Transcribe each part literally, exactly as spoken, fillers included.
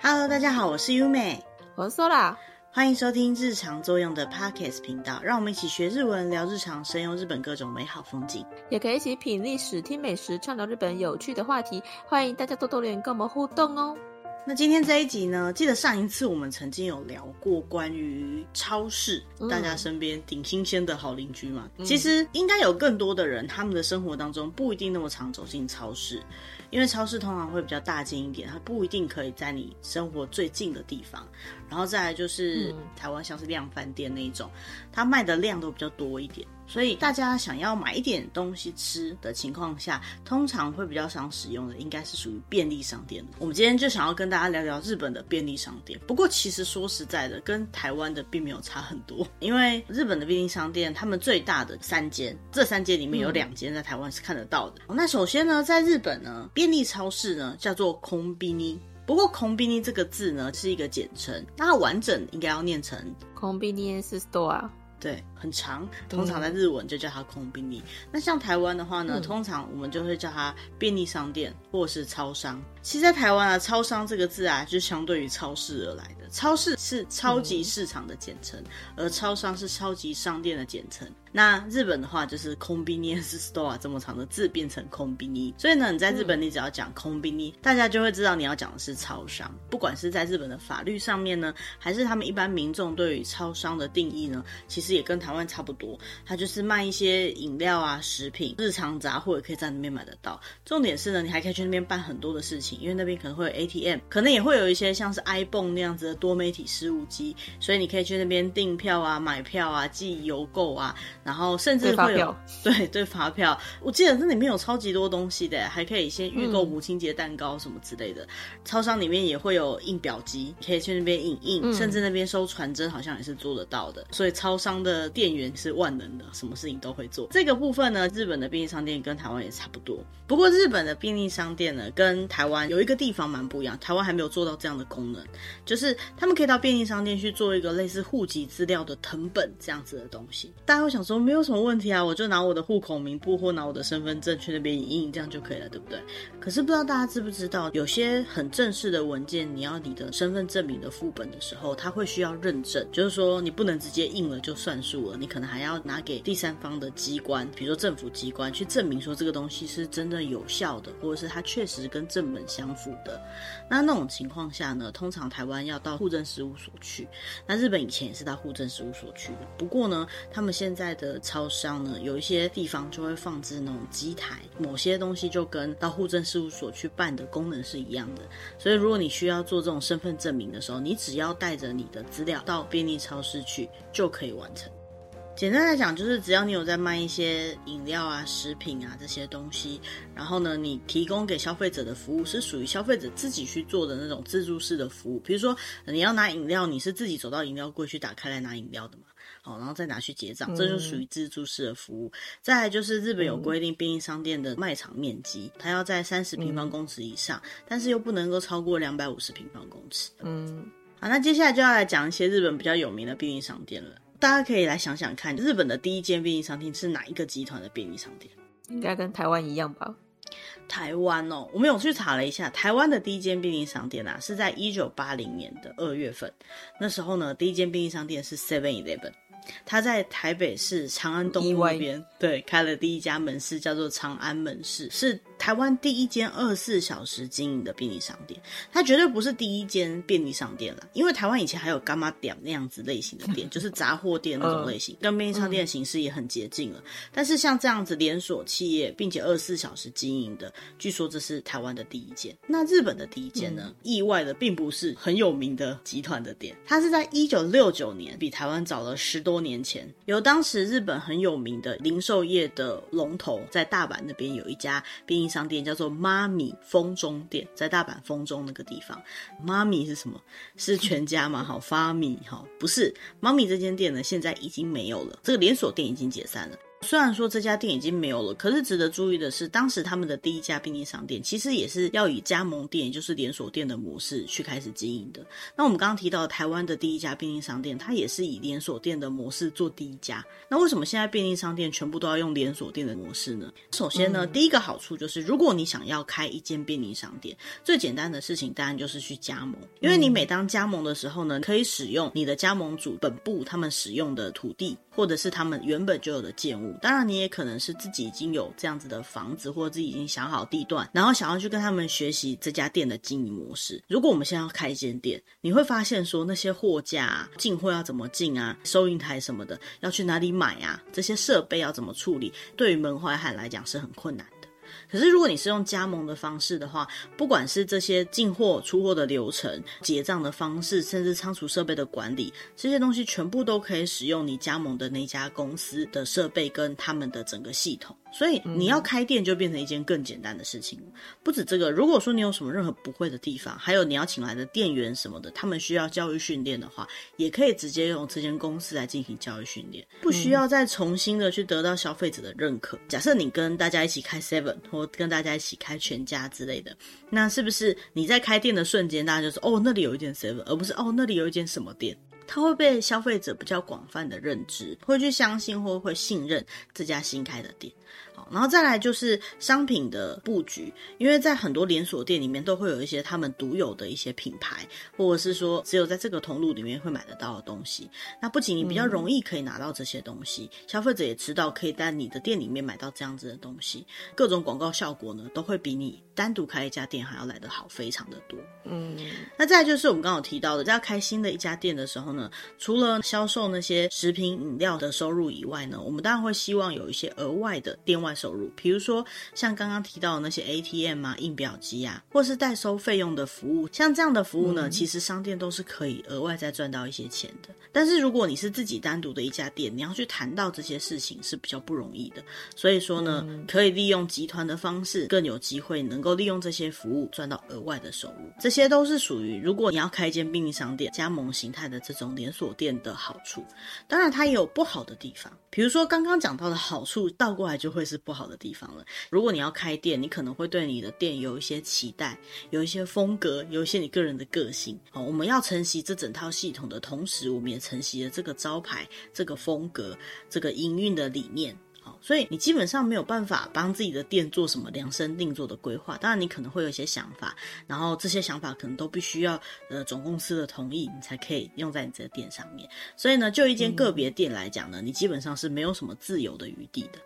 Hello， 大家好，我是 Yume， 我是 Sola， 欢迎收听日常作用的 Podcast 频道，让我们一起学日文，聊日常，深游日本各种美好风景，也可以一起品历史、听美食，畅聊日本有趣的话题。欢迎大家多多留言跟我们互动哦。那今天这一集呢，记得上一次我们曾经有聊过关于超市、嗯、大家身边顶新鲜的好邻居嘛、嗯、其实应该有更多的人，他们的生活当中不一定那么常走进超市，因为超市通常会比较大间一点，它不一定可以在你生活最近的地方。然后再来就是、嗯、台湾像是量贩店那一种，它卖的量都比较多一点，所以大家想要买一点东西吃的情况下，通常会比较常使用的应该是属于便利商店。我们今天就想要跟大家聊聊日本的便利商店，不过其实说实在的，跟台湾的并没有差很多，因为日本的便利商店他们最大的三间，这三间里面有两间在台湾是看得到的、嗯、那首先呢，在日本呢，便利超市呢叫做コンビニ，不过コンビニ这个字呢是一个简称，那它完整应该要念成 Convenience Store，对，很长，通常在日文就叫它コンビニ。那像台湾的话呢、嗯、通常我们就会叫它便利商店或是超商。其实在台湾啊，超商这个字啊就相对于超市而来的，超市是超级市场的简称、嗯、而超商是超级商店的简称。那日本的话就是Convenience Store， 这么长的字变成コンビニ，所以呢你在日本你只要讲コンビニ，大家就会知道你要讲的是超商。不管是在日本的法律上面呢，还是他们一般民众对于超商的定义呢，其实也跟台湾差不多，它就是卖一些饮料啊、食品、日常杂货也可以在那边买得到。重点是呢，你还可以去那边办很多的事情，因为那边可能会有 A T M， 可能也会有一些像是 iBone 那样子的多媒体事务机，所以你可以去那边订票啊、买票啊、寄邮购啊，然后甚至会有对对发票，我记得那里面有超级多东西的，还可以先预购母亲节蛋糕什么之类的、嗯、超商里面也会有印表机，可以去那边影印、嗯、甚至那边收传真好像也是做得到的，所以超商的店员是万能的，什么事情都会做。这个部分呢，日本的便利商店跟台湾也差不多，不过日本的便利商店呢跟台湾有一个地方蛮不一样，台湾还没有做到这样的功能，就是他们可以到便利商店去做一个类似户籍资料的誊本这样子的东西。大家会想说没有什么问题啊，我就拿我的户口名簿或拿我的身份证去那边影印，这样就可以了，对不对？可是不知道大家知不知道，有些很正式的文件，你要你的身份证明的副本的时候，它会需要认证，就是说你不能直接印了就算数了，你可能还要拿给第三方的机关，比如说政府机关，去证明说这个东西是真的有效的，或者是它确实跟正本相符的。那那种情况下呢，通常台湾要到户政事务所去，那日本以前也是到户政事务所去的。不过呢，他们现在的超商呢，有一些地方就会放置那种机台，某些东西就跟到户政事务所去办的功能是一样的，所以如果你需要做这种身份证明的时候，你只要带着你的资料到便利超市去就可以完成。简单来讲，就是只要你有在卖一些饮料啊、食品啊这些东西，然后呢你提供给消费者的服务是属于消费者自己去做的那种自助式的服务，比如说你要拿饮料，你是自己走到饮料柜去打开来拿饮料的嘛，然后再拿去结账，这就属于自助式的服务、嗯、再来就是日本有规定便利商店的卖场面积，它要在三十平方公尺以上、嗯、但是又不能够超过两百五十平方公尺。嗯，好，那接下来就要来讲一些日本比较有名的便利商店了。大家可以来想想看，日本的第一间便利商店是哪一个集团的便利商店？应该跟台湾一样吧。台湾哦，我们有去查了一下，台湾的第一间便利商店啊，是在一九八零年的二月份，那时候呢，第一间便利商店是 七 十一 他在台北市长安东路那边，对，开了第一家门市，叫做长安门市，是台湾第一间二十四小时经营的便利商店。它绝对不是第一间便利商店啦，因为台湾以前还有 Gamma-diam 那样子类型的店，就是杂货店那种类型，跟便利商店的形式也很接近了。但是像这样子连锁企业并且二十四小时经营的，据说这是台湾的第一间。那日本的第一间呢，意外的并不是很有名的集团的店，它是在一九六九年，比台湾早了十多年前，由当时日本很有名的零售业的龙头，在大阪那边有一家便利商店叫做妈咪丰中店，在大阪丰中那个地方。妈咪是什么？是全家嘛？好，发米好，不是。妈咪这间店呢，现在已经没有了，这个连锁店已经解散了。虽然说这家店已经没有了，可是值得注意的是，当时他们的第一家便利商店其实也是要以加盟店，也就是连锁店的模式去开始经营的。那我们刚刚提到台湾的第一家便利商店，它也是以连锁店的模式做第一家。那为什么现在便利商店全部都要用连锁店的模式呢？首先呢，第一个好处就是如果你想要开一间便利商店，最简单的事情当然就是去加盟，因为你每当加盟的时候呢，可以使用你的加盟主本部他们使用的土地，或者是他们原本就有的建物。当然你也可能是自己已经有这样子的房子，或者自己已经想好地段，然后想要去跟他们学习这家店的经营模式。如果我们现在要开一间店，你会发现说那些货架啊，进货要怎么进啊，收银台什么的要去哪里买啊，这些设备要怎么处理，对于门外汉来讲是很困难的。可是如果你是用加盟的方式的话，不管是这些进货出货的流程、结账的方式，甚至仓储设备的管理，这些东西全部都可以使用你加盟的那家公司的设备跟他们的整个系统，所以你要开店就变成一件更简单的事情了。不止这个，如果说你有什么任何不会的地方，还有你要请来的店员什么的，他们需要教育训练的话，也可以直接用这间公司来进行教育训练，不需要再重新的去得到消费者的认可。假设你跟大家一起开 Seven， 或跟大家一起开全家之类的，那是不是你在开店的瞬间，大家就说哦那里有一间 Seven， 而不是哦那里有一间什么店？它会被消费者比较广泛的认知，会去相信或会信任这家新开的店。好，然后再来就是商品的布局，因为在很多连锁店里面都会有一些他们独有的一些品牌，或者是说只有在这个通路里面会买得到的东西。那不仅你比较容易可以拿到这些东西，嗯、消费者也知道可以在你的店里面买到这样子的东西，各种广告效果呢都会比你单独开一家店还要来得好非常的多。嗯，那再来就是我们刚刚有提到的，要开新的一家店的时候呢，除了销售那些食品饮料的收入以外呢，我们当然会希望有一些额外的店外收入，比如说像刚刚提到的那些 A T M 啊、印表机啊，或是代收费用的服务，像这样的服务呢，其实商店都是可以额外再赚到一些钱的。但是如果你是自己单独的一家店，你要去谈到这些事情是比较不容易的，所以说呢，可以利用集团的方式，更有机会能够利用这些服务赚到额外的收入。这些都是属于如果你要开一间便利商店加盟形态的这种连锁店的好处。当然它也有不好的地方，比如说刚刚讲到的好处倒过来就会是不好的地方了。如果你要开店，你可能会对你的店有一些期待，有一些风格，有一些你个人的个性。好，我们要承袭这整套系统的同时，我们也承袭了这个招牌、这个风格、这个营运的理念，所以你基本上没有办法帮自己的店做什么量身定做的规划。当然你可能会有一些想法，然后这些想法可能都必须要呃总公司的同意，你才可以用在你这个店上面。所以呢，就一间个别店来讲呢，你基本上是没有什么自由的余地的。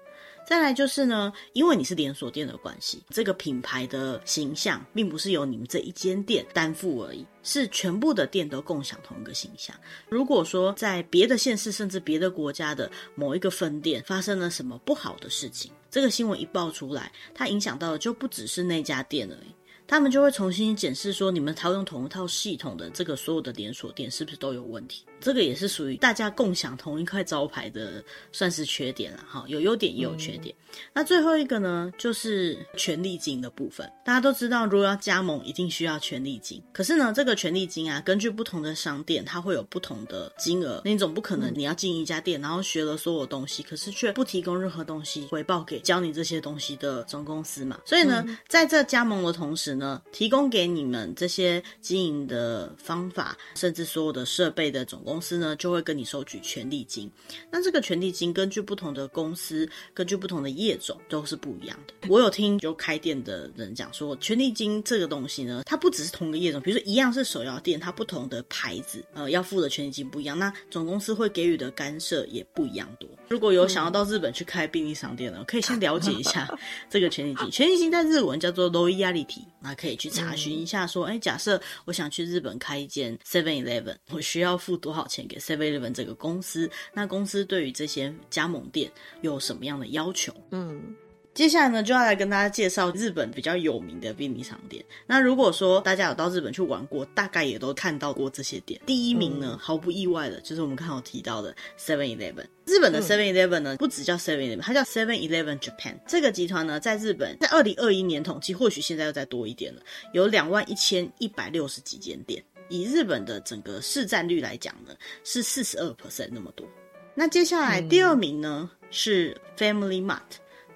再来就是呢，因为你是连锁店的关系，这个品牌的形象并不是由你们这一间店担负而已，是全部的店都共享同一个形象。如果说在别的县市甚至别的国家的某一个分店发生了什么不好的事情，这个新闻一爆出来，它影响到的就不只是那家店而已，他们就会重新检视说，你们套用同一套系统的这个所有的连锁店是不是都有问题。这个也是属于大家共享同一块招牌的算是缺点啦，有优点也有缺点。嗯、那最后一个呢，就是权利金的部分。大家都知道，如果要加盟一定需要权利金，可是呢，这个权利金啊，根据不同的商店它会有不同的金额。那总不可能你要进一家店，然后学了所有东西，可是却不提供任何东西回报给教你这些东西的总公司嘛。所以呢，嗯、在这加盟的同时呢，提供给你们这些经营的方法，甚至所有的设备的总公司公司呢就会跟你收取权利金。那这个权利金根据不同的公司，根据不同的业种都是不一样的。我有听有开店的人讲说，权利金这个东西呢，它不只是同一个业种，比如说一样是手摇店，它不同的牌子呃要付的权利金不一样，那总公司会给予的干涉也不一样多。如果有想要到日本去开便利商店呢，可以先了解一下这个权利金。权利金在日文叫做 loyalty， 那可以去查询一下说，哎，假设我想去日本开一间 seven eleven， 我需要付多少钱给 seven eleven 这个公司，那公司对于这些加盟店有什么样的要求。嗯，接下来呢，就要来跟大家介绍日本比较有名的便利商店。那如果说大家有到日本去玩过，大概也都看到过这些店。第一名呢，毫不意外的就是我们刚好提到的 seven eleven。日本的 seven eleven 呢，不只叫 seven eleven， 它叫 seven eleven Japan。 这个集团呢，在日本在二零二一年统计，或许现在又再多一点了，有两万一千一百六十几间店。以日本的整个市占率来讲呢，是 百分之四十二 那么多。那接下来第二名呢，嗯、是 Family Mart，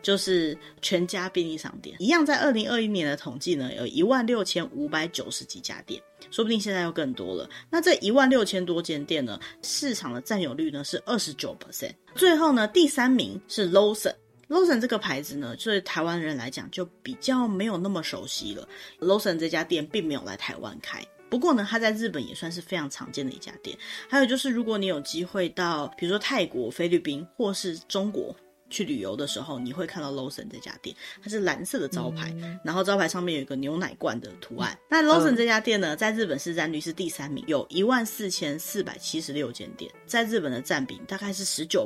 就是全家便利商店。一样在二零二一年的统计呢，有一万六千五百九十几家店，说不定现在又更多了。那这一万六千多间店呢，市场的占有率呢是 百分之二十九。 最后呢，第三名是 Lawson。Lawson 这个牌子呢，对台湾人来讲就比较没有那么熟悉了。Lawson 这家店并没有来台湾开，不过呢，它在日本也算是非常常见的一家店。还有就是，如果你有机会到，比如说泰国、菲律宾或是中国去旅游的时候，你会看到 Lawson 这家店，它是蓝色的招牌，嗯、然后招牌上面有一个牛奶罐的图案。那 Lawson 这家店呢，在日本市占率是第三名，有一万四千四百七十六间店，在日本的占比大概是 百分之十九。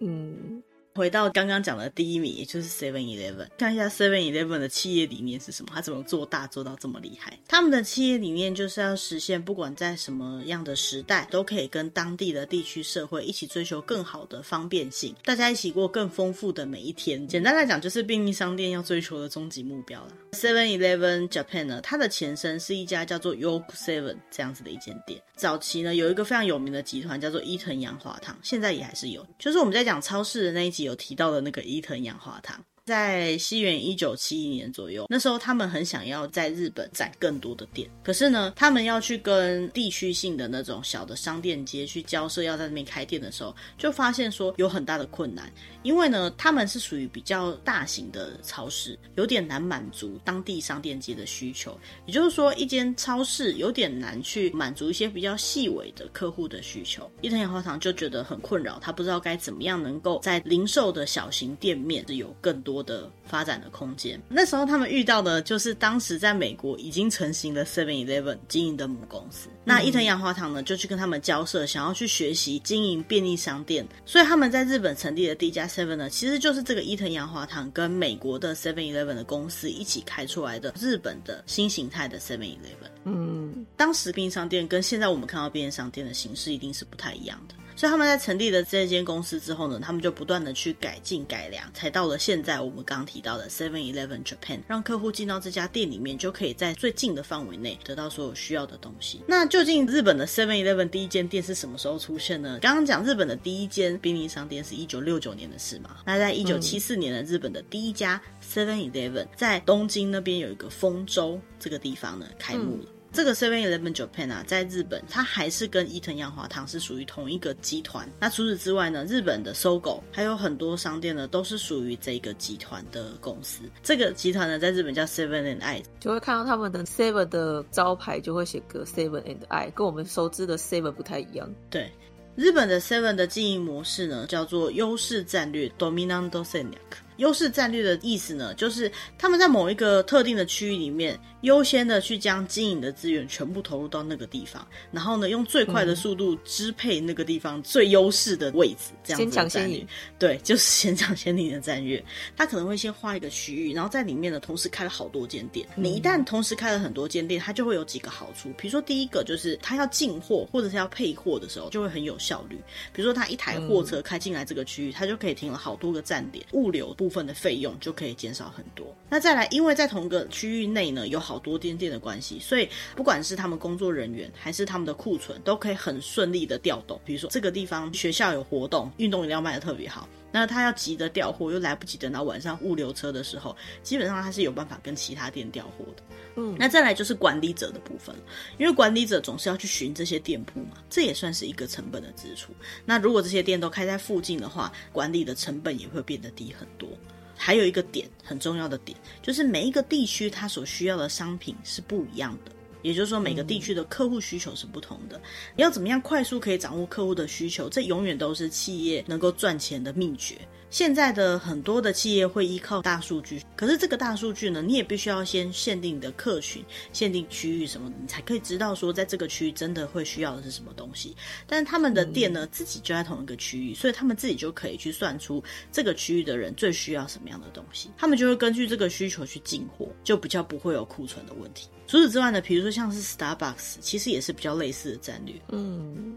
嗯。回到刚刚讲的第一名，也就是 seven eleven， 看一下 seven eleven 的企业理念是什么，它怎么做大做到这么厉害。他们的企业理念就是要实现不管在什么样的时代都可以跟当地的地区社会一起追求更好的方便性，大家一起过更丰富的每一天。简单来讲，就是便利商店要追求的终极目标啦。 seven eleven Japan 呢，它的前身是一家叫做 York Seven 这样子的一间店。早期呢，有一个非常有名的集团叫做伊藤洋华堂，现在也还是有，就是我们在讲超市的那一集有提到的那个伊藤洋华堂。在西元一九七一年左右，那时候他们很想要在日本展更多的店，可是呢，他们要去跟地区性的那种小的商店街去交涉，要在那边开店的时候，就发现说有很大的困难。因为呢，他们是属于比较大型的超市，有点难满足当地商店街的需求，也就是说一间超市有点难去满足一些比较细微的客户的需求。伊藤洋华堂就觉得很困扰，他不知道该怎么样能够在零售的小型店面是有更多多的发展的空间。那时候他们遇到的就是当时在美国已经成型的 seven eleven 经营的母公司。那伊藤洋华堂呢，就去跟他们交涉，想要去学习经营便利商店。所以他们在日本成立的第一家 Seven 呢，其实就是这个伊藤洋华堂跟美国的 seven eleven 的公司一起开出来的日本的新形态的 seven eleven。 嗯，当时便利商店跟现在我们看到便利商店的形式一定是不太一样的，所以他们在成立了这间公司之后呢，他们就不断的去改进改良，才到了现在我们刚刚提到的 seven eleven Japan， 让客户进到这家店里面就可以在最近的范围内得到所有需要的东西。那究竟日本的 seven eleven 第一间店是什么时候出现呢？刚刚讲日本的第一间便利商店是一九六九年的事嘛，那在一九七四年的日本的第一家 seven eleven 在东京那边有一个丰州这个地方呢开幕了。嗯，这个 seven eleven Japan 啊，在日本它还是跟伊藤洋华堂是属于同一个集团。那除此之外呢，日本的搜狗还有很多商店呢，都是属于这个集团的公司。这个集团呢，在日本叫 seven and I， 就会看到他们的 Seven 的招牌就会写个 seven and I， 跟我们熟知的 Seven 不太一样。对，日本的 Seven 的经营模式呢，叫做优势战略 Dominant Strategy。优势战略的意思呢，就是他们在某一个特定的区域里面，优先的去将经营的资源全部投入到那个地方，然后呢，用最快的速度支配那个地方最优势的位置，这样子的战略。先抢先赢，对，就是先抢先赢的战略。他可能会先画一个区域，然后在里面呢，同时开了好多间店。你一旦同时开了很多间店，它就会有几个好处，比如说第一个就是他要进货或者是要配货的时候就会很有效率。比如说他一台货车开进来这个区域，他就可以停了好多个站点，物流部分的费用就可以减少很多。那再来，因为在同个区域内呢有好多间店的关系，所以不管是他们工作人员还是他们的库存都可以很顺利的调动。比如说这个地方学校有活动，运动饮料卖得特别好，那他要急着调货又来不及，等到晚上物流车的时候，基本上他是有办法跟其他店调货的。嗯，那再来就是管理者的部分，因为管理者总是要去巡这些店铺嘛，这也算是一个成本的支出。那如果这些店都开在附近的话，管理的成本也会变得低很多。还有一个点很重要的点，就是每一个地区它所需要的商品是不一样的，也就是说每个地区的客户需求是不同的。你要怎么样快速可以掌握客户的需求，这永远都是企业能够赚钱的秘诀。现在的很多的企业会依靠大数据，可是这个大数据呢，你也必须要先限定你的客群，限定区域什么的，你才可以知道说在这个区域真的会需要的是什么东西。但是他们的店呢，自己就在同一个区域，所以他们自己就可以去算出这个区域的人最需要什么样的东西，他们就会根据这个需求去进货，就比较不会有库存的问题。除此之外呢，比如说像是 Starbucks 其实也是比较类似的战略。嗯，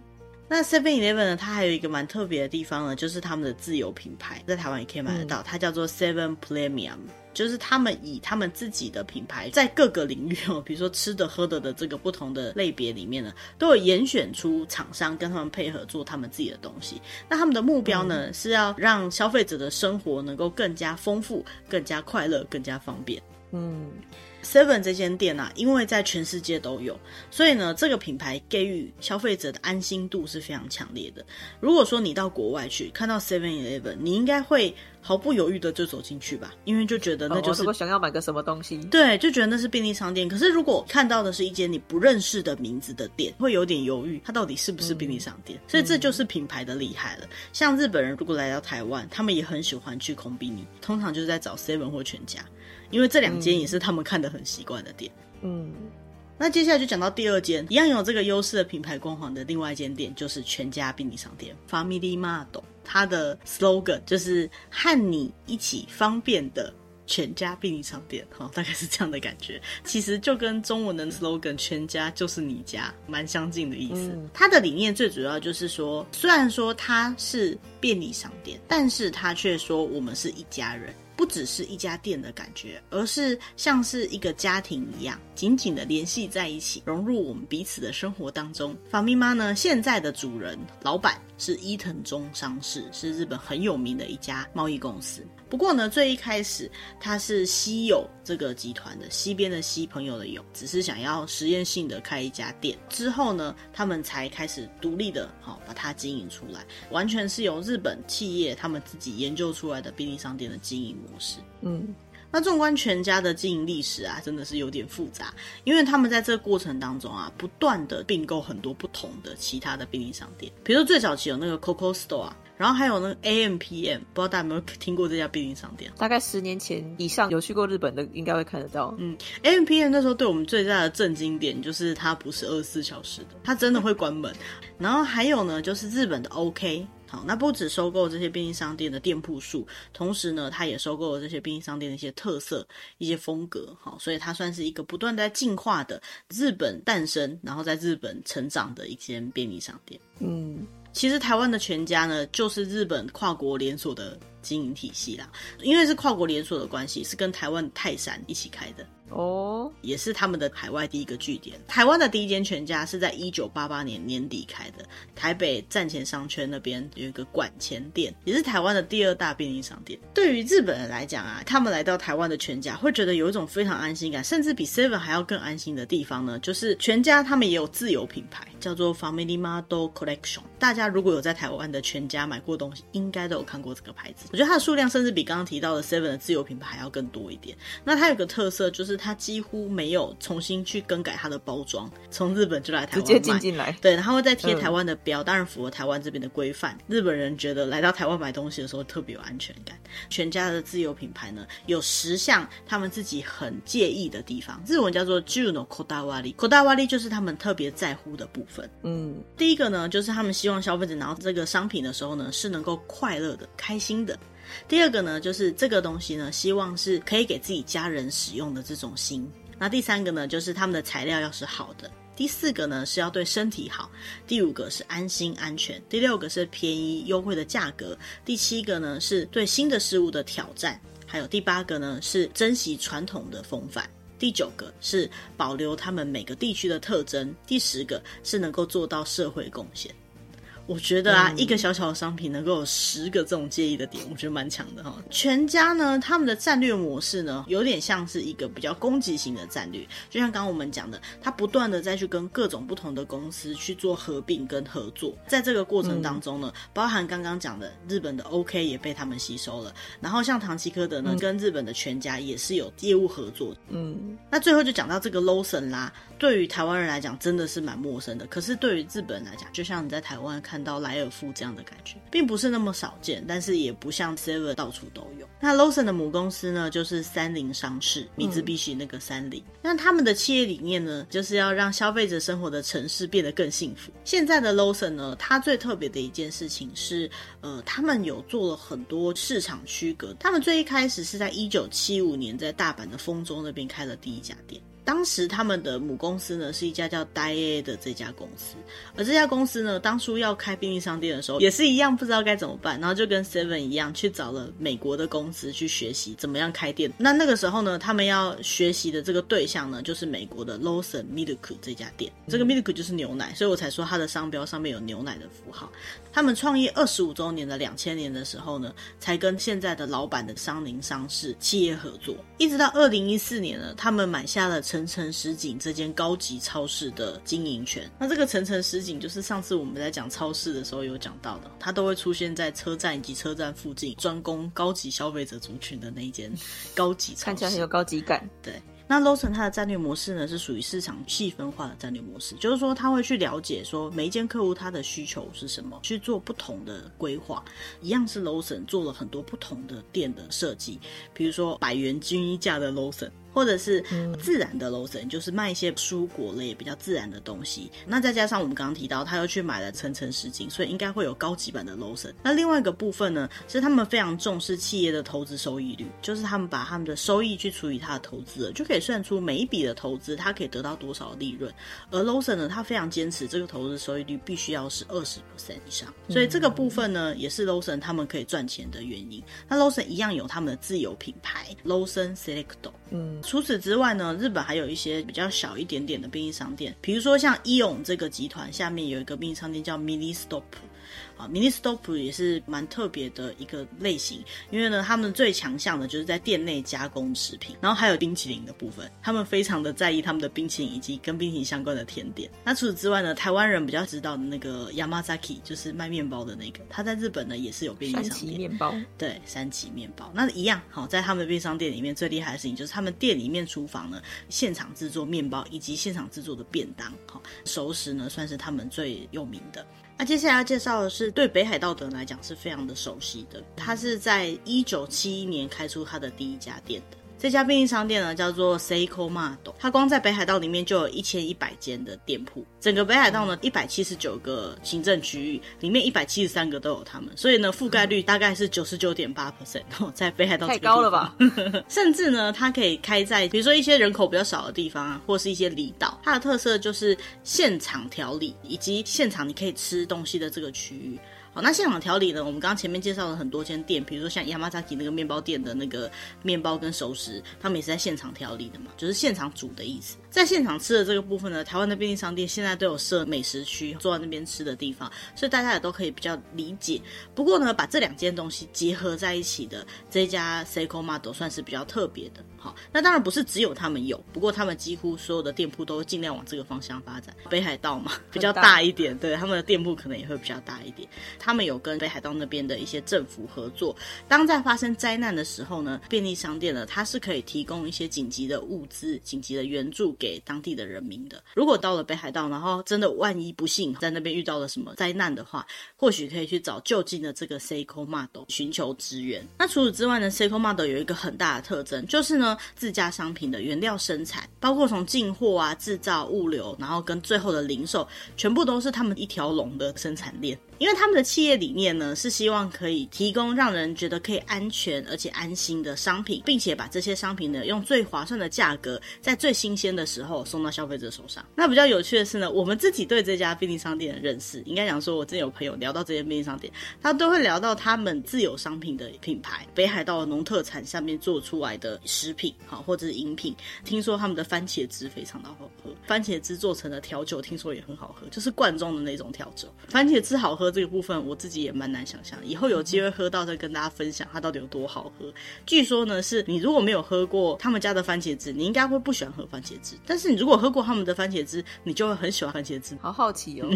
那 seven eleven 呢，它还有一个蛮特别的地方呢，就是他们的自有品牌，在台湾也可以买得到，嗯、它叫做 Seven Premium。就是他们以他们自己的品牌，在各个领域哦，比如说吃的、喝的的这个不同的类别里面呢，都有严选出厂商跟他们配合做他们自己的东西。那他们的目标呢，是要让消费者的生活能够更加丰富、更加快乐、更加方便。嗯。Seven 这间店啊，因为在全世界都有，所以呢，这个品牌给予消费者的安心度是非常强烈的。如果说你到国外去看到 seven eleven， 你应该会毫不犹豫的就走进去吧，因为就觉得那就是、哦、我想要买个什么东西，对，就觉得那是便利商店。可是如果看到的是一间你不认识的名字的店，会有点犹豫，它到底是不是便利商店？嗯、所以这就是品牌的厉害了。像日本人如果来到台湾，他们也很喜欢去空比尼，通常就是在找 Seven 或全家，因为这两间也是他们看的。很习惯的店，嗯，那接下来就讲到第二间一样有这个优势的品牌光环的另外一间店，就是全家便利商店 Family Mart， 它的 slogan 就是和你一起方便的全家便利商店、哦、大概是这样的感觉，其实就跟中文的 slogan 全家就是你家蛮相近的意思、嗯、它的理念最主要就是说，虽然说它是便利商店，但是它却说我们是一家人，不只是一家店的感觉，而是像是一个家庭一样紧紧的联系在一起，融入我们彼此的生活当中。Famima 呢，现在的主人老板是伊藤忠商事，是日本很有名的一家贸易公司。不过呢，最一开始它是西友这个集团的，西边的西，朋友的友，只是想要实验性的开一家店。之后呢，他们才开始独立的、哦、把它经营出来，完全是由日本企业他们自己研究出来的便利商店的经营模式。嗯，那纵观全家的经营历史啊，真的是有点复杂，因为他们在这个过程当中啊，不断的并购很多不同的其他的便利商店，比如说最早期有那个 Coco Store 啊，然后还有那个 A M P M， 不知道大家有没有听过这家便利商店，大概十年前以上有去过日本的应该会看得到。嗯 A M P M 那时候对我们最大的震惊点就是它不是二十四小时的，它真的会关门然后还有呢，就是日本的 OK，好，那不只收购这些便利商店的店铺数，同时呢，它也收购了这些便利商店的一些特色、一些风格，好，所以它算是一个不断在进化的日本诞生，然后在日本成长的一间便利商店。嗯，其实台湾的全家呢，就是日本跨国连锁的经营体系啦，因为是跨国连锁的关系，是跟台湾泰山一起开的。哦，也是他们的海外第一个据点。台湾的第一间全家是在一九八八年年底开的，台北站前商圈那边有一个馆前店，也是台湾的第二大便利商店。对于日本人来讲啊，他们来到台湾的全家会觉得有一种非常安心感，甚至比 Seven 还要更安心的地方呢，就是全家他们也有自有品牌，叫做 Family Mart Collection。 大家如果有在台湾的全家买过东西，应该都有看过这个牌子。我觉得它的数量甚至比刚刚提到的 Seven 的自有品牌还要更多一点。那它有个特色就是它几乎没有重新去更改它的包装，从日本就来台湾买，直接进进来。对，它会再贴台湾的标、嗯、当然符合台湾这边的规范。日本人觉得来到台湾买东西的时候特别有安全感。全家的自有品牌呢，有十项他们自己很介意的地方，日文叫做 Jun no Kodawari， Kodawari 就是他们特别在乎的部分。嗯，第一个呢，就是他们希望消费者拿到这个商品的时候呢，是能够快乐的、开心的。第二个呢，就是这个东西呢，希望是可以给自己家人使用的这种心。那第三个呢，就是他们的材料要是好的。第四个呢，是要对身体好。第五个是安心安全。第六个是便宜优惠的价格。第七个呢，是对新的事物的挑战。还有第八个呢，是珍惜传统的风范。第九个是保留他们每个地区的特征。第十个是能够做到社会贡献。我觉得啊、嗯、一个小小的商品能够有十个这种介意的点，我觉得蛮强的哈。全家呢，他们的战略模式呢，有点像是一个比较攻击型的战略，就像刚刚我们讲的，他不断的再去跟各种不同的公司去做合并跟合作。在这个过程当中呢、嗯、包含刚刚讲的日本的 OK 也被他们吸收了，然后像唐吉诃德呢、嗯、跟日本的全家也是有业务合作。嗯，那最后就讲到这个 Lawson 啦，对于台湾人来讲真的是蛮陌生的，可是对于日本人来讲，就像你在台湾看看到莱尔富这样的感觉并不是那么少见，但是也不像 Seven 到处都有。那 Lawson 的母公司呢，就是三菱商事，米兹必须那个三菱、嗯、那他们的企业理念呢，就是要让消费者生活的城市变得更幸福。现在的 Lawson 呢，它最特别的一件事情是呃，他们有做了很多市场区隔。他们最一开始是在一九七五年在大阪的丰州那边开了第一家店，当时他们的母公司呢是一家叫 D A I A 的这家公司，而这家公司呢当初要开便利商店的时候也是一样不知道该怎么办，然后就跟 Seven 一样去找了美国的公司去学习怎么样开店。那那个时候呢他们要学习的这个对象呢就是美国的 Lawson Milk 这家店，这个 Milk 就是牛奶，所以我才说它的商标上面有牛奶的符号。他们创业二十五周年的两千年的时候呢才跟现在的老板的商宁商事企业合作，一直到二零一四年呢他们买下了成城石井这间高级超市的经营权。那这个成城石井就是上次我们在讲超市的时候有讲到的，它都会出现在车站以及车站附近专攻高级消费者族群的那一间高级超市，看起来很有高级感。对，那 Lawson 它的战略模式呢是属于市场细分化的战略模式，就是说他会去了解说每一间客户他的需求是什么，去做不同的规划。一样是 Lawson 做了很多不同的店的设计，比如说百元均一价的 Lawson，或者是自然的 Lawson， 就是卖一些蔬果类比较自然的东西。那再加上我们刚刚提到他又去买了成城石井，所以应该会有高级版的 Lawson。 那另外一个部分呢是他们非常重视企业的投资收益率，就是他们把他们的收益去除以他的投资，就可以算出每一笔的投资他可以得到多少利润。而 Lawson 呢他非常坚持这个投资收益率必须要是 百分之二十 以上，所以这个部分呢也是 Lawson 他们可以赚钱的原因。那 Lawson 一样有他们的自有品牌 Lawson Selecto。 嗯，除此之外呢日本还有一些比较小一点点的便利商店，比如说像 iBone 这个集团下面有一个便利商店叫 MINISTOP。啊、MINISTOP 也是蛮特别的一个类型，因为呢他们最强项的就是在店内加工食品，然后还有冰淇淋的部分，他们非常的在意他们的冰淇淋以及跟冰淇淋相关的甜点。那除此之外呢台湾人比较知道的那个 Yamazaki 就是卖面包的那个，他在日本呢也是有便利商店，山崎面包。对，山崎面包。那一样、哦、在他们的便利商店里面最厉害的事情就是他们店里面厨房呢现场制作面包以及现场制作的便当、哦、熟食呢算是他们最有名的。那、啊、接下来要介绍的是对北海道的人来讲是非常的熟悉的，它是在一九七一年开出它的第一家店的。这家便利商店呢叫做 Seiko Mado， 它光在北海道里面就有一千一百间的店铺，整个北海道呢一百七十九个行政区域里面一百七十三个都有他们，所以呢覆盖率大概是 百分之九十九点八、哦、在北海道太高了吧甚至呢它可以开在比如说一些人口比较少的地方啊，或是一些离岛。它的特色就是现场调理以及现场你可以吃东西的这个区域。好，那现场调理呢我们刚刚前面介绍了很多间店，比如说像 Yamazaki 那个面包店的那个面包跟熟食他们也是在现场调理的嘛，就是现场煮的意思。在现场吃的这个部分呢台湾的便利商店现在都有设美食区，坐在那边吃的地方，所以大家也都可以比较理解。不过呢把这两件东西结合在一起的这家 Seiko Mado 算是比较特别的。好，那当然不是只有他们有，不过他们几乎所有的店铺都尽量往这个方向发展。北海道嘛比较大一点，对，他们的店铺可能也会比较大一点。他们有跟北海道那边的一些政府合作，当在发生灾难的时候呢便利商店呢它是可以提供一些紧急的物资紧急的援助给当地的人民的。如果到了北海道然后真的万一不幸在那边遇到了什么灾难的话，或许可以去找就近的这个 Seiko Mado 寻求支援。那除此之外呢 Seiko Mado 有一个很大的特征，就是呢自家商品的原料生产包括从进货啊制造物流然后跟最后的零售全部都是他们一条龙的生产链。因为他们的企业理念呢是希望可以提供让人觉得可以安全而且安心的商品，并且把这些商品呢用最划算的价格在最新鲜的时候送到消费者手上。那比较有趣的是呢我们自己对这家便利商店的认识，应该讲说我之前有朋友聊到这间便利商店，他都会聊到他们自有商品的品牌，北海道的农特产下面做出来的食品或者是饮品。听说他们的番茄汁非常的好喝，番茄汁做成的调酒听说也很好喝，就是罐装的那种调酒。番茄汁好喝这个部分我自己也蛮难想象，以后有机会喝到再跟大家分享它到底有多好喝。据说呢是你如果没有喝过他们家的番茄汁你应该会不喜欢喝番茄汁，但是你如果喝过他们的番茄汁你就会很喜欢番茄汁。好好奇哦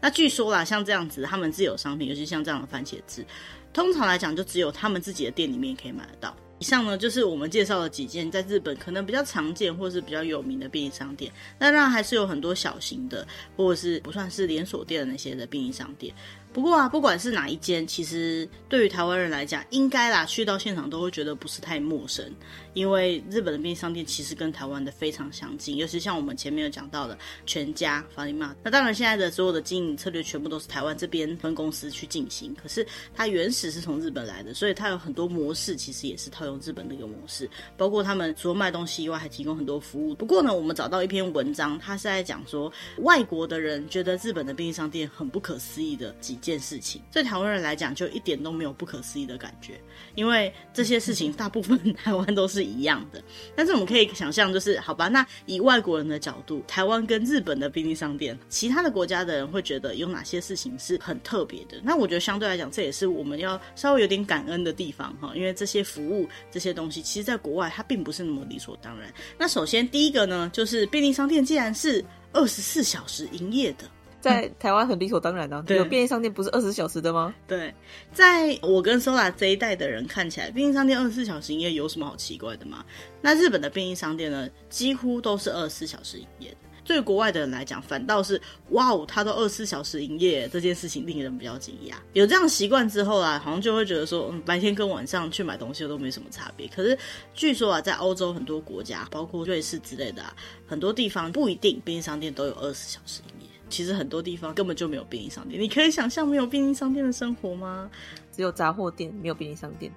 那据说啦像这样子他们自有商品，尤其像这样的番茄汁通常来讲就只有他们自己的店里面可以买得到。以上呢就是我们介绍了几间在日本可能比较常见或是比较有名的便利商店，那当然还是有很多小型的或者是不算是连锁店的那些的便利商店。不过啊，不管是哪一间，其实对于台湾人来讲，应该啦，去到现场都会觉得不是太陌生，因为日本的便利商店其实跟台湾的非常相近，尤其像我们前面有讲到的全家、Family Mart。那当然，现在的所有的经营策略全部都是台湾这边分公司去进行，可是它原始是从日本来的，所以它有很多模式，其实也是套用日本的一个模式，包括他们除了卖东西以外，还提供很多服务。不过呢，我们找到一篇文章，它是在讲说外国的人觉得日本的便利商店很不可思议的几件事情，对台湾人来讲就一点都没有不可思议的感觉，因为这些事情大部分台湾都是一样的。但是我们可以想象，就是好吧，那以外国人的角度，台湾跟日本的便利商店，其他的国家的人会觉得有哪些事情是很特别的。那我觉得相对来讲，这也是我们要稍微有点感恩的地方，因为这些服务这些东西其实在国外它并不是那么理所当然。那首先第一个呢，就是便利商店既然是二十四小时营业的，在台湾很理所当然啊，有便利商店不是二十四小时的吗？对，在我跟 Sola 这一代的人看起来，便利商店二十四小时营业有什么好奇怪的吗？那日本的便利商店呢，几乎都是二十四小时营业的。对国外的人来讲，反倒是哇哦，他都二十四小时营业，这件事情令人比较惊讶。有这样习惯之后啊，好像就会觉得说、嗯、白天跟晚上去买东西都没什么差别。可是据说啊，在欧洲很多国家，包括瑞士之类的啊，很多地方不一定便利商店都有二十四小时营业，其实很多地方根本就没有便利商店。你可以想象没有便利商店的生活吗？只有杂货店，没有便利商店。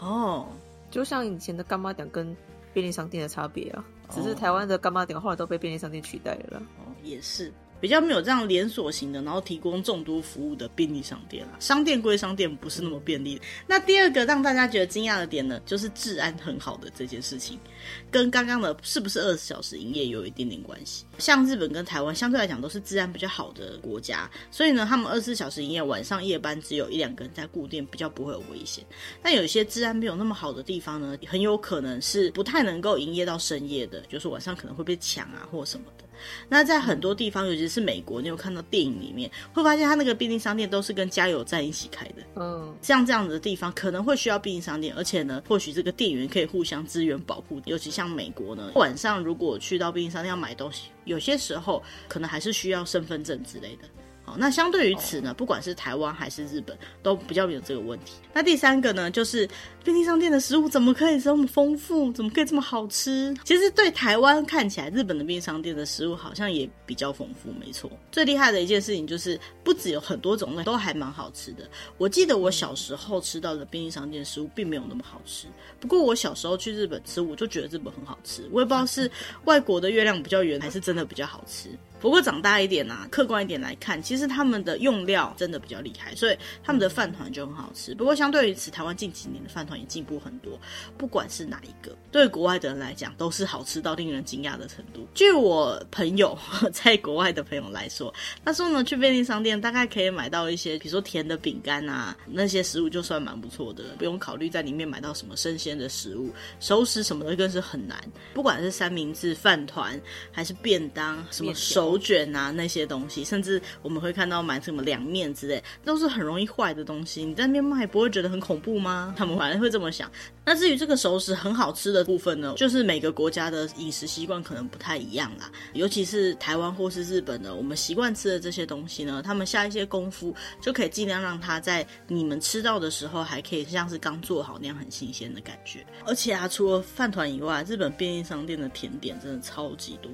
哦，就像以前的Gamma-diam跟便利商店的差别啊，只是台湾的Gamma-diam后来都被便利商店取代了啦。哦，也是比较没有这样连锁型的，然后提供众多服务的便利商店啦。商店归商店，不是那么便利。那第二个让大家觉得惊讶的点呢，就是治安很好的这件事情，跟刚刚的是不是二十小时营业有一点点关系。像日本跟台湾相对来讲都是治安比较好的国家，所以呢，他们二十四小时营业，晚上夜班只有一两个人在顾店，比较不会有危险。但有一些治安没有那么好的地方呢，很有可能是不太能够营业到深夜的，就是晚上可能会被抢啊或什么的。那在很多地方，尤其是美国，你有看到电影里面会发现它那个便利商店都是跟加油站一起开的。嗯，像这样子的地方可能会需要便利商店，而且呢，或许这个店员可以互相支援保护。尤其像美国呢，晚上如果去到便利商店要买东西，有些时候可能还是需要身份证之类的。好，那相对于此呢，不管是台湾还是日本都比较没有这个问题。那第三个呢，就是便利商店的食物怎么可以这么丰富，怎么可以这么好吃。其实对台湾看起来，日本的便利商店的食物好像也比较丰富，没错。最厉害的一件事情就是不只有很多种类都还蛮好吃的。我记得我小时候吃到的便利商店食物并没有那么好吃，不过我小时候去日本吃，我就觉得日本很好吃。我也不知道是外国的月亮比较圆，还是真的比较好吃。不过长大一点啊，客观一点来看，其实他们的用料真的比较厉害，所以他们的饭团就很好吃。不过相对于此，台湾近几年的饭团也进步很多，不管是哪一个，对国外的人来讲都是好吃到令人惊讶的程度。据我朋友在国外的朋友来说，他说呢，去便利商店大概可以买到一些比如说甜的饼干啊，那些食物就算蛮不错的，不用考虑在里面买到什么生鲜的食物，熟食什么的更是很难。不管是三明治、饭团还是便当，什么熟手卷啊那些东西，甚至我们会看到买什么凉面之类，都是很容易坏的东西，你在那边卖不会觉得很恐怖吗？他们反而会这么想。那至于这个熟食很好吃的部分呢，就是每个国家的饮食习惯可能不太一样啦，尤其是台湾或是日本的，我们习惯吃的这些东西呢，他们下一些功夫就可以尽量让它在你们吃到的时候还可以像是刚做好那样很新鲜的感觉。而且啊，除了饭团以外，日本便利商店的甜点真的超级多，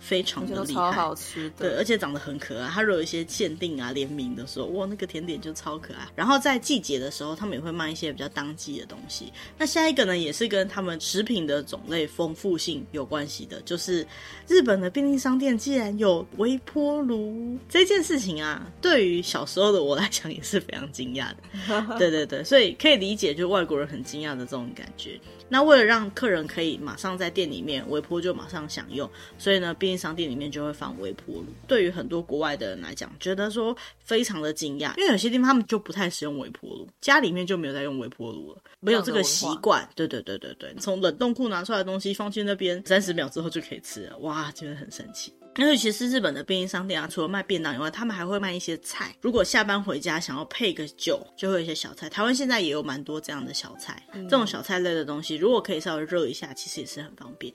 非常的厉害，超好吃的。对，而且长得很可爱。它如果有一些限定啊、联名的时候，哇，那个甜点就超可爱。然后在季节的时候，他们也会卖一些比较当季的东西。那下一个呢，也是跟他们食品的种类丰富性有关系的，就是日本的便利商店既然有微波炉这件事情啊，对于小时候的我来讲也是非常惊讶的。对对对，所以可以理解，就是外国人很惊讶的这种感觉。那为了让客人可以马上在店里面微波就马上享用，所以呢，便利商店里面就会放微波炉。对于很多国外的人来讲，觉得说非常的惊讶，因为有些地方他们就不太使用微波炉，家里面就没有在用微波炉了，没有这个习惯。对对对对对，从冷冻库拿出来的东西放进那边，三十秒之后就可以吃了，哇，真的很神奇。因为其实日本的便利商店啊，除了卖便当以外，他们还会卖一些菜，如果下班回家想要配个酒，就会有一些小菜。台湾现在也有蛮多这样的小菜，这种小菜类的东西如果可以稍微热一下，其实也是很方便。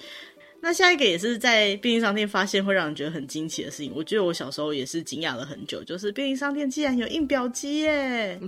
那下一个也是在便利商店发现会让人觉得很惊奇的事情，我觉得我小时候也是惊讶了很久，就是便利商店竟然有印表机耶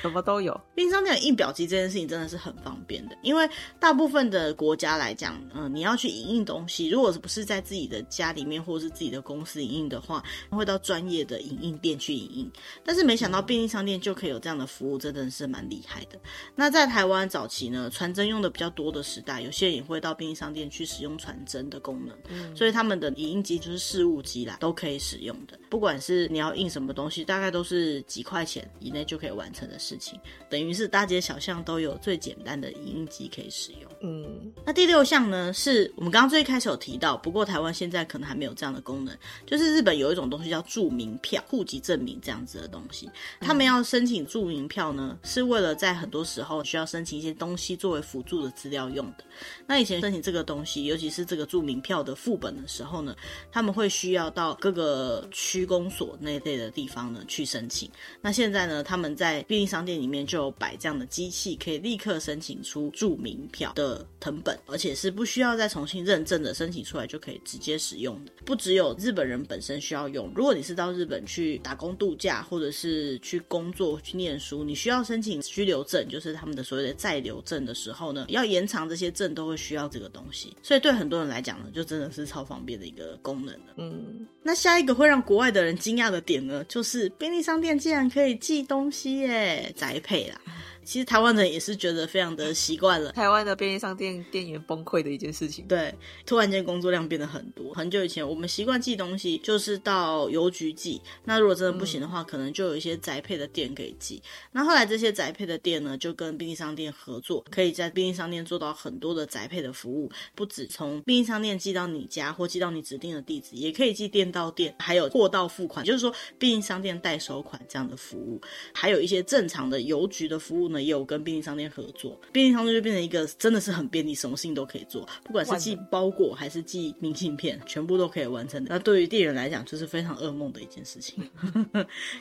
什么都有。便利商店有印表机这件事情真的是很方便的，因为大部分的国家来讲、呃、你要去影印东西，如果不是在自己的家里面或是自己的公司影印的话，会到专业的影印店去影印，但是没想到便利商店就可以有这样的服务，真的是蛮厉害的。那在台湾早期呢，传真用的比较多的时代，有些人也会到便利商店去使用传真的功能、嗯、所以他们的影印机就是事务机啦，都可以使用的，不管是你要印什么东西，大概都是几块钱以内就可以完成的事情，等于是大街小巷都有最简单的影印机可以使用。嗯，那第六项呢，是我们刚刚最开始有提到，不过台湾现在可能还没有这样的功能，就是日本有一种东西叫住民票、户籍证明这样子的东西，他们要申请住民票呢，是为了在很多时候需要申请一些东西作为辅助的资料用的。那以前申请这个东西，尤其是这个住民票的副本的时候呢，他们会需要到各个区公所那类的地方呢去申请。那现在呢，他们在便利商店里面就有摆这样的机器，可以立刻申请出住民票的誊本，而且是不需要再重新认证的，申请出来就可以直接使用的。不只有日本人本身需要用，如果你是到日本去打工度假，或者是去工作去念书，你需要申请居留证，就是他们的所谓的在留证的时候呢，要延长这些证都会需要这个东西，所以对很多人来讲呢，就真的是超方便的一个功能了。嗯，那下一个会让国外的人惊讶的点呢，就是便利商店竟然可以寄东西耶，宅配啦。其实台湾人也是觉得非常的习惯了，台湾的便利商店店员崩溃的一件事情。对，突然间工作量变得很多。很久以前我们习惯寄东西就是到邮局寄，那如果真的不行的话、嗯、可能就有一些宅配的店可以寄。那后来这些宅配的店呢，就跟便利商店合作，可以在便利商店做到很多的宅配的服务，不只从便利商店寄到你家或寄到你指定的地址，也可以寄店到店，还有货到付款，就是说便利商店代收款这样的服务，还有一些正常的邮局的服务也有跟便利商店合作，便利商店就变成一个真的是很便利，什么事情都可以做，不管是寄包裹还是寄明信片，全部都可以完成的。那对于店员来讲，就是非常噩梦的一件事情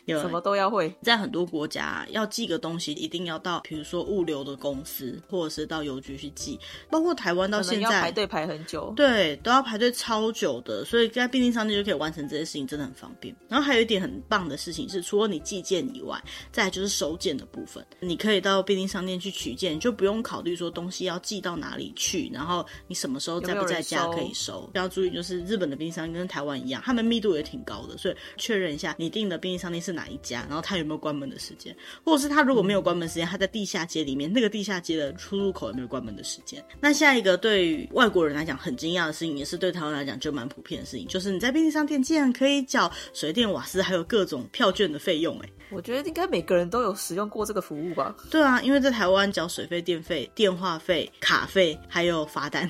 有什么都要会。在很多国家要寄个东西，一定要到比如说物流的公司或者是到邮局去寄，包括台湾到现在可能要排队排很久，对，都要排队超久的，所以在便利商店就可以完成这些事情，真的很方便。然后还有一点很棒的事情是，除了你寄件以外，再来就是收件的部分，你可以到便利商店去取件，就不用考虑说东西要寄到哪里去，然后你什么时候在不在家可以收。要注意就是日本的便利商店跟台湾一样，他们密度也挺高的，所以确认一下你订的便利商店是哪一家，然后他有没有关门的时间，或者是他如果没有关门时间，他在地下街里面那个地下街的出入口有没有关门的时间。那下一个对于外国人来讲很惊讶的事情，也是对台湾来讲就蛮普遍的事情，就是你在便利商店竟然可以缴水电瓦斯还有各种票券的费用、欸、我觉得应该每个人都有使用过这个服务吧。对啊，因为在台湾缴水费、电费、电话费、卡费还有罚单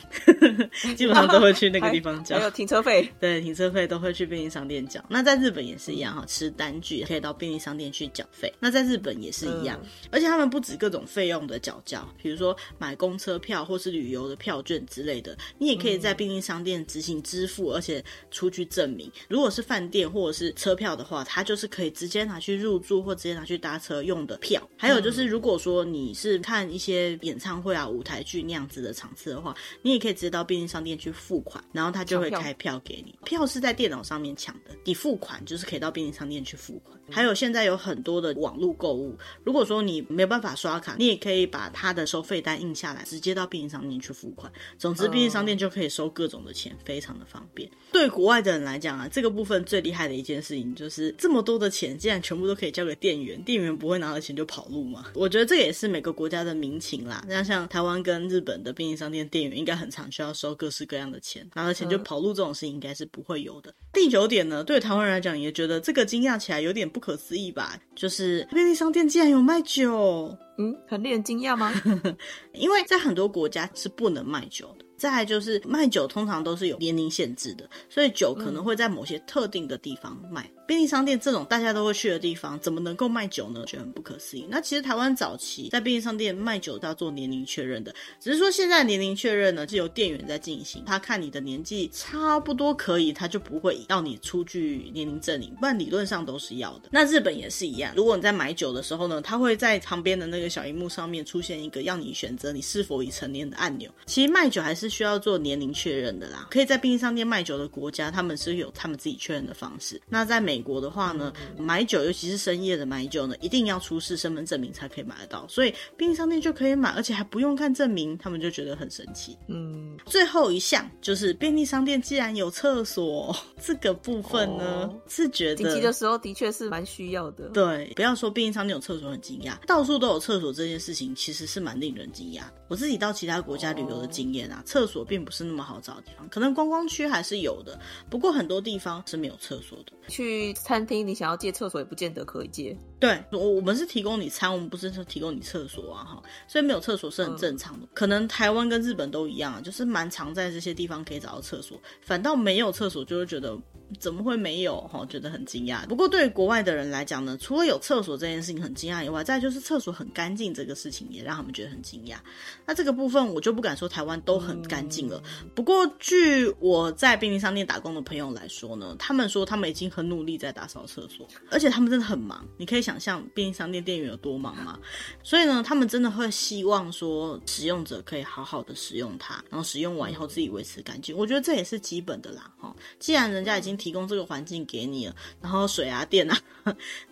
基本上都会去那个地方缴还有停车费，对，停车费都会去便利商店缴。那在日本也是一样、嗯、吃单据可以到便利商店去缴费，那在日本也是一样、嗯、而且他们不止各种费用的缴交，比如说买公车票或是旅游的票券之类的，你也可以在便利商店执行支付、嗯、而且出具证明。如果是饭店或者是车票的话，它就是可以直接拿去入住或直接拿去搭车用的票。还有就是如果如果说你是看一些演唱会啊、舞台剧那样子的场次的话，你也可以直接到便利商店去付款，然后他就会开票给你。票是在电脑上面抢的，你付款就是可以到便利商店去付款。还有现在有很多的网络购物，如果说你没有办法刷卡，你也可以把他的收费单印下来，直接到便利商店去付款。总之便利商店就可以收各种的钱，非常的方便。对国外的人来讲啊，这个部分最厉害的一件事情就是这么多的钱竟然全部都可以交给店员，店员不会拿了钱就跑路吗？我我觉得这个也是每个国家的民情啦，那像台湾跟日本的便利商店店员应该很常需要收各式各样的钱，拿了钱就跑路这种事情应该是不会有的。第九点呢，对台湾人来讲也觉得这个惊讶起来有点不可思议吧，就是便利商店竟然有卖酒。嗯，很令人惊讶吗因为在很多国家是不能卖酒的，再来就是卖酒通常都是有年龄限制的，所以酒可能会在某些特定的地方卖、嗯、便利商店这种大家都会去的地方怎么能够卖酒呢？觉得很不可思议。那其实台湾早期在便利商店卖酒要做年龄确认的，只是说现在年龄确认呢是由店员在进行，他看你的年纪差不多可以，他就不会要你出具年龄证明，不然理论上都是要的。那日本也是一样，如果你在买酒的时候呢，他会在旁边的那个小荧幕上面出现一个要你选择你是否已成年的按钮。其实卖酒还是需要做年龄确认的啦。可以在便利商店卖酒的国家，他们是有他们自己确认的方式。那在美国的话呢，买酒尤其是深夜的买酒呢，一定要出示身份证明才可以买得到，所以便利商店就可以买，而且还不用看证明，他们就觉得很神奇。嗯，最后一项就是便利商店既然有厕所，这个部分呢、哦、是觉得紧急的时候的确是蛮需要的。对，不要说便利商店有厕所很惊讶，到处都有厕所这件事情其实是蛮令人惊讶。我自己到其他国家旅游的经验啊，厕所并不是那么好找的地方，可能观光区还是有的，不过很多地方是没有厕所的。去餐厅你想要借厕所也不见得可以借。对，我们是提供你餐，我们不是提供你厕所啊，所以没有厕所是很正常的、嗯、可能台湾跟日本都一样啊，就是蛮常在这些地方可以找到厕所，反倒没有厕所就会觉得怎么会没有、哦、觉得很惊讶。不过对于国外的人来讲呢，除了有厕所这件事情很惊讶以外，再就是厕所很干净这个事情也让他们觉得很惊讶。那这个部分我就不敢说台湾都很干净了，不过据我在便利商店打工的朋友来说呢，他们说他们已经很努力在打扫厕所，而且他们真的很忙，你可以想象便利商店店员有多忙吗？所以呢，他们真的会希望说使用者可以好好的使用它，然后使用完以后自己维持干净，我觉得这也是基本的啦、哦、既然人家已经提供这个环境给你了，然后水啊电啊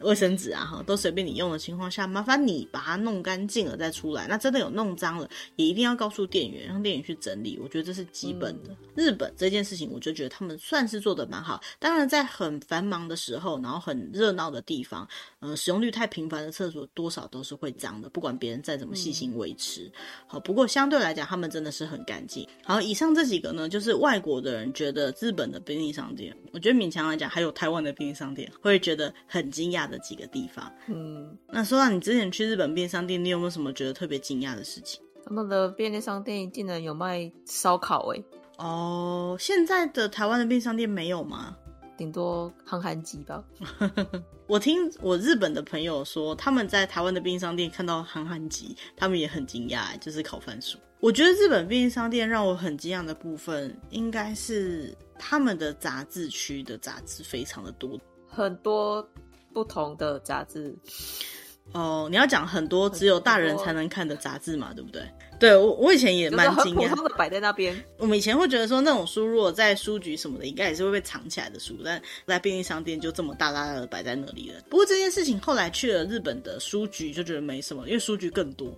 卫生纸啊都随便你用的情况下，麻烦你把它弄干净了再出来，那真的有弄脏了也一定要告诉店员，让店员去整理，我觉得这是基本的、嗯、日本这件事情我就觉得他们算是做得蛮好。当然在很繁忙的时候，然后很热闹的地方、呃、使用率太频繁的厕所多少都是会脏的，不管别人再怎么细心维持、嗯、好，不过相对来讲他们真的是很干净。好，以上这几个呢就是外国的人觉得日本的便利商店，我觉得勉强来讲还有台湾的便利商店会觉得很惊讶的几个地方。嗯，那说到你之前去日本便利商店，你有没有什么觉得特别惊讶的事情？他们的便利商店竟然有卖烧烤耶、欸、哦，现在的台湾的便利商店没有吗？顶多烘烘鸡吧。我听我日本的朋友说，他们在台湾的便利商店看到烘烘鸡他们也很惊讶，就是烤番薯。我觉得日本便利商店让我很惊讶的部分应该是他们的杂志区的杂志非常的多，很多不同的杂志。哦，你要讲很多只有大人才能看的杂志嘛，对不对？对，我我以前也蛮惊讶，就是很普通的摆在那边。我们以前会觉得说那种书如果在书局什么的应该也是会被藏起来的书，但在便利商店就这么大大的摆在那里了。不过这件事情后来去了日本的书局就觉得没什么，因为书局更多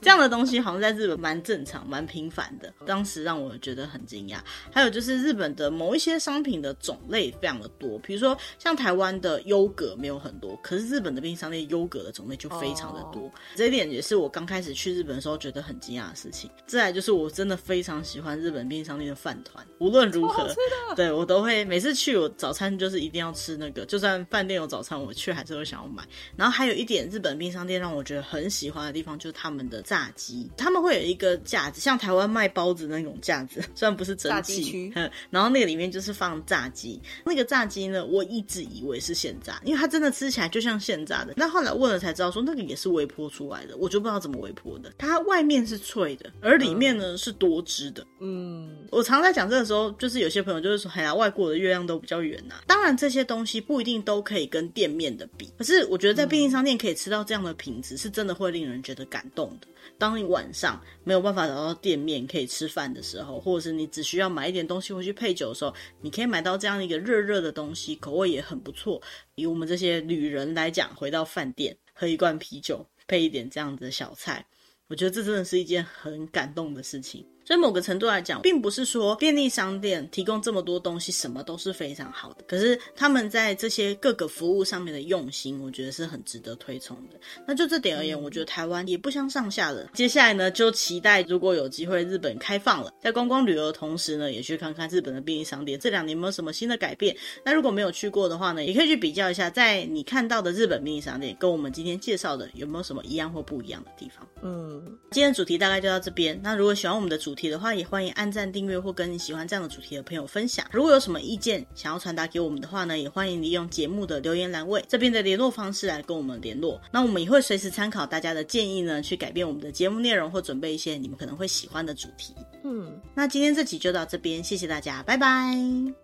这样的东西好像在日本蛮正常蛮频繁的，当时让我觉得很惊讶。还有就是日本的某一些商品的种类非常的多，比如说像台湾的优格没有很多，可是日本的便利商店优格的种类就非常的多、oh. 这一点也是我刚开始去日本的时候觉得很惊讶的事情。再来就是我真的非常喜欢日本便利商店的饭团，无论如何对我都会每次去，我早餐就是一定要吃那个，就算饭店有早餐我去还是会想要买。然后还有一点日本便利商店让我觉得很喜欢的地方就是他们的炸鸡，他们会有一个架子，像台湾卖包子那种架子，虽然不是蒸汽，然后那个里面就是放炸鸡。那个炸鸡呢我一直以为是现炸，因为它真的吃起来就像现炸的，但后来问了才知道说那个也是微波出来的，我就不知道怎么微波的。它外面是脆的，而里面呢、嗯、是多汁的。嗯，我常在讲这个时候，就是有些朋友就是说，哎呀，外国的月亮都比较圆啊。当然，这些东西不一定都可以跟店面的比，可是我觉得在便利商店可以吃到这样的品质，是真的会令人觉得感动的。当你晚上没有办法找到店面可以吃饭的时候，或者是你只需要买一点东西回去配酒的时候，你可以买到这样一个热热的东西，口味也很不错。以我们这些旅人来讲，回到饭店喝一罐啤酒，配一点这样子的小菜。我觉得这真的是一件很感动的事情。所以某个程度来讲，并不是说便利商店提供这么多东西什么都是非常好的，可是他们在这些各个服务上面的用心，我觉得是很值得推崇的。那就这点而言，我觉得台湾也不相上下了。接下来呢，就期待如果有机会日本开放了，在观光旅游的同时呢，也去看看日本的便利商店这两年有没有什么新的改变。那如果没有去过的话呢，也可以去比较一下，在你看到的日本便利商店跟我们今天介绍的有没有什么一样或不一样的地方。嗯，今天的主题大概就到这边。那如果喜欢我们的主题题的话，也欢迎按赞订阅或跟你喜欢这样的主题的朋友分享。如果有什么意见想要传达给我们的话呢，也欢迎利用节目的留言栏位这边的联络方式来跟我们联络。那我们也会随时参考大家的建议呢，去改变我们的节目内容或准备一些你们可能会喜欢的主题。嗯，那今天这集就到这边，谢谢大家，拜拜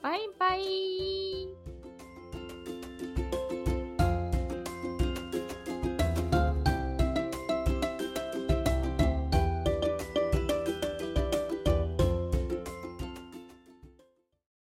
拜拜。